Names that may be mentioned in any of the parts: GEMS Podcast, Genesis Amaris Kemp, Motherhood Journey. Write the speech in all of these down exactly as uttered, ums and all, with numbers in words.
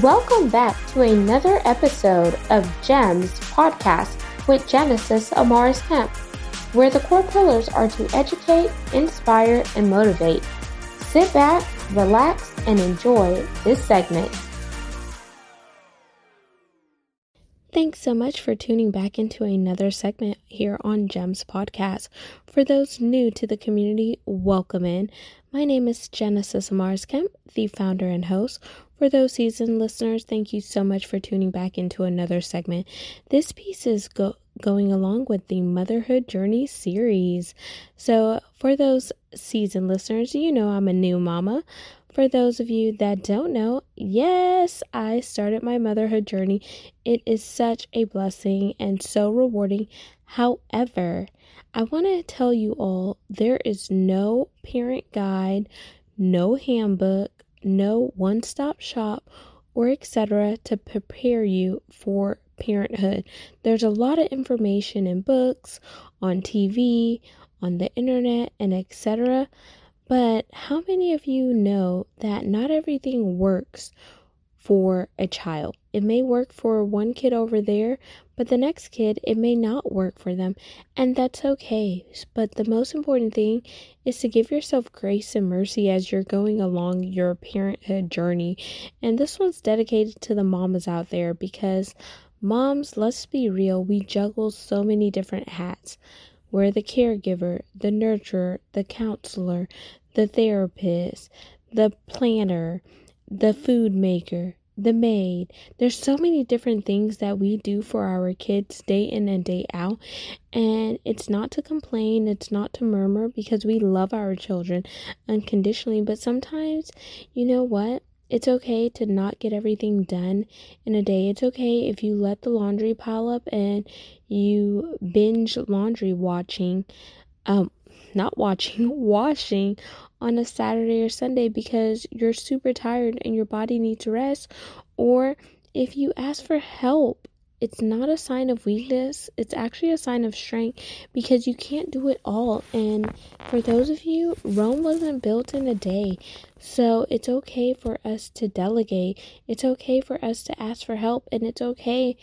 Welcome back to another episode of GEMS Podcast with Genesis Amaris Kemp, where the core pillars are to educate, inspire, and motivate. Sit back, relax, and enjoy this segment. Thanks so much for tuning back into another segment here on GEMS Podcast. For those new to the community, welcome in. My name is Genesis Amaris Kemp, the founder and host. For those seasoned listeners, thank you so much for tuning back into another segment. This piece is go- going along with the Motherhood Journey series. So for those seasoned listeners, you know I'm a new mama. For those of you that don't know, yes, I started my motherhood journey. It is such a blessing and so rewarding. However, I want to tell you all, there is no parent guide, no handbook, no one-stop shop, or et cetera to prepare you for parenthood. There's a lot of information in books, on T V, on the internet, and et cetera, but how many of you know that not everything works for a child? It may work for one kid over there, but the next kid, it may not work for them. And that's okay. But the most important thing is to give yourself grace and mercy as you're going along your parenthood journey. And this one's dedicated to the mamas out there, because moms, let's be real, we juggle so many different hats. We're the caregiver, the nurturer, the counselor, the therapist, the planner, the food maker, the maid. There's so many different things that we do for our kids day in and day out. And it's not to complain, it's not to murmur, because we love our children unconditionally. But sometimes, you know what? It's okay to not get everything done in a day. It's okay if you let the laundry pile up and you binge laundry watching, um, not watching, washing on a Saturday or Sunday because you're super tired and your body needs rest. Or if you ask for help, it's not a sign of weakness. It's actually a sign of strength, because you can't do it all. And for those of you, Rome wasn't built in a day. So it's okay for us to delegate. It's okay for us to ask for help. And it's okay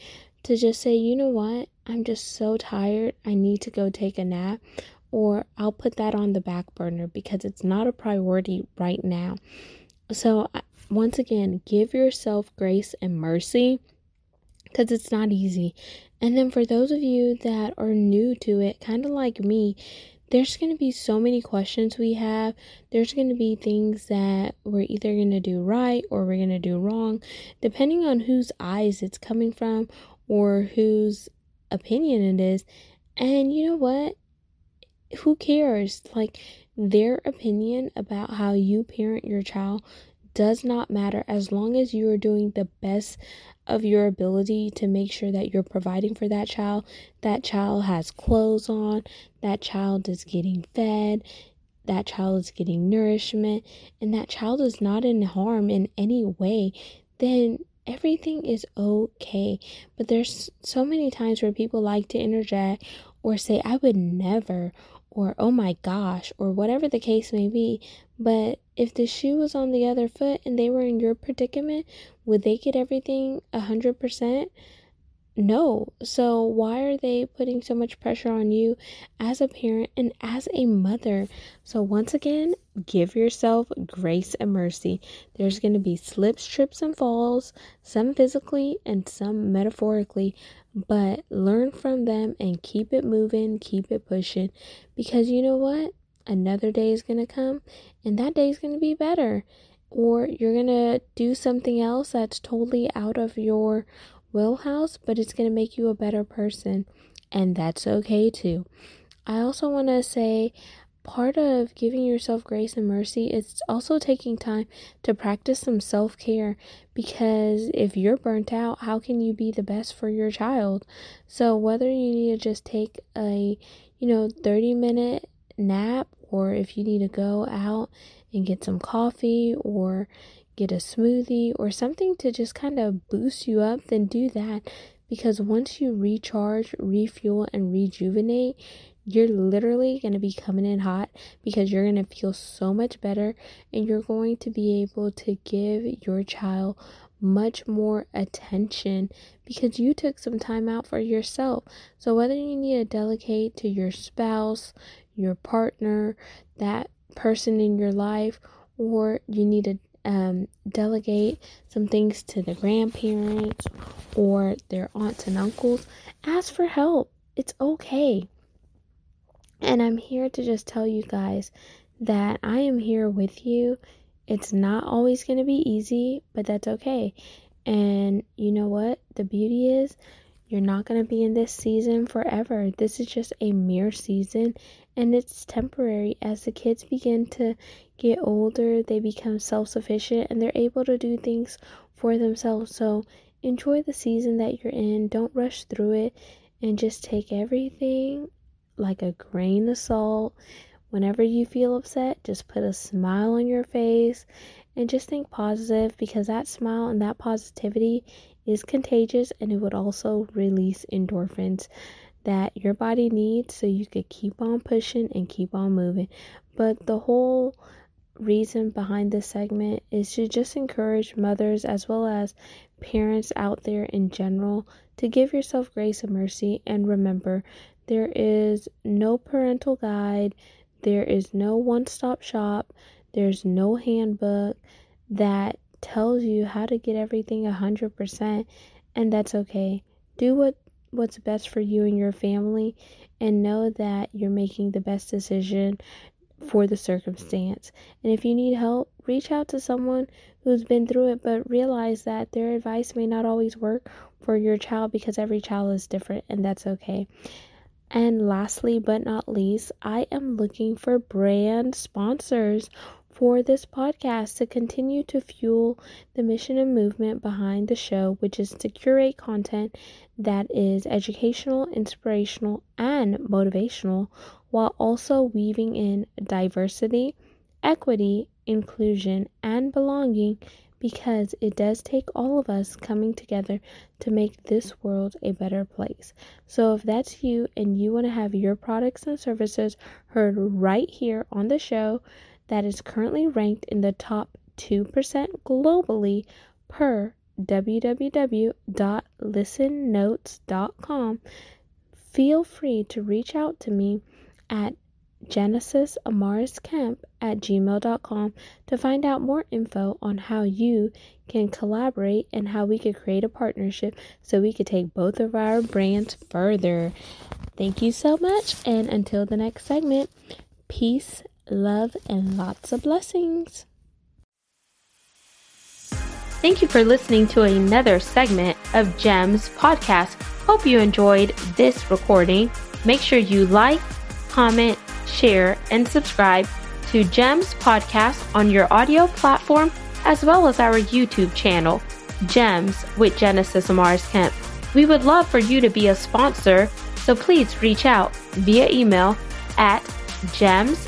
to just say, you know what? I'm just so tired. I need to go take a nap. Or I'll put that on the back burner because it's not a priority right now. So once again, give yourself grace and mercy, because it's not easy. And then for those of you that are new to it, kind of like me, there's going to be so many questions we have. There's going to be things that we're either going to do right or we're going to do wrong, depending on whose eyes it's coming from or whose opinion it is. And you know what? Who cares? Like, their opinion about how you parent your child does not matter, as long as you are doing the best of your ability to make sure that you're providing for that child. That child has clothes on, that child is getting fed, that child is getting nourishment, and that child is not in harm in any way, then everything is okay. But there's so many times where people like to interject or say, I would never, or oh my gosh, or whatever the case may be. But if the shoe was on the other foot and they were in your predicament, would they get everything one hundred percent? No. So why are they putting so much pressure on you as a parent and as a mother? So once again, give yourself grace and mercy. There's going to be slips, trips, and falls, some physically and some metaphorically, but learn from them and keep it moving, keep it pushing, because you know what? Another day is going to come, and that day is going to be better. Or you're going to do something else that's totally out of your wheelhouse, but it's going to make you a better person, and that's okay too. I also want to say, part of giving yourself grace and mercy is also taking time to practice some self-care, because if you're burnt out, how can you be the best for your child? So whether you need to just take a, you know, thirty minute nap, or if you need to go out and get some coffee or get a smoothie or something to just kind of boost you up, then do that. Because once you recharge, refuel, and rejuvenate, You're literally going to be coming in hot because you're going to feel so much better, and you're going to be able to give your child much more attention because you took some time out for yourself. So whether you need to delegate to your spouse, your partner, that person in your life, or you need to um, delegate some things to the grandparents or their aunts and uncles, ask for help. It's okay. And I'm here to just tell you guys that I am here with you. It's not always going to be easy, but that's okay. And you know what? The beauty is you're not going to be in this season forever. This is just a mere season, and it's temporary. As the kids begin to get older, they become self-sufficient, and they're able to do things for themselves. So enjoy the season that you're in. Don't rush through it, and just take everything like a grain of salt. Whenever you feel upset, just put a smile on your face and just think positive, because that smile and that positivity is contagious, and it would also release endorphins that your body needs so you could keep on pushing and keep on moving. But the whole reason behind this segment is to just encourage mothers as well as parents out there in general to give yourself grace and mercy, and remember, there is no parental guide. There is no one-stop shop. There's no handbook that tells you how to get everything one hundred percent, and that's okay. Do what, what's best for you and your family, and know that you're making the best decision for the circumstance. And if you need help, reach out to someone who's been through it, but realize that their advice may not always work for your child because every child is different, and that's okay. And lastly, but not least, I am looking for brand sponsors for this podcast to continue to fuel the mission and movement behind the show, which is to curate content that is educational, inspirational, and motivational, while also weaving in diversity, equity, inclusion, and belonging, because it does take all of us coming together to make this world a better place. So if that's you and you want to have your products and services heard right here on the show that is currently ranked in the top two percent globally per w w w dot listen notes dot com, feel free to reach out to me at Genesis Amaris Kemp at gmail dot com to find out more info on how you can collaborate and how we could create a partnership so we could take both of our brands further. Thank you so much, and until the next segment, peace, love, and lots of blessings. Thank you for listening to another segment of GEMS Podcast. Hope you enjoyed this recording. Make sure you like, comment, share, and subscribe to GEMS Podcast on your audio platform, as well as our YouTube channel, GEMS with Genesis Amaris Kemp. We would love for you to be a sponsor, so please reach out via email at GEMS,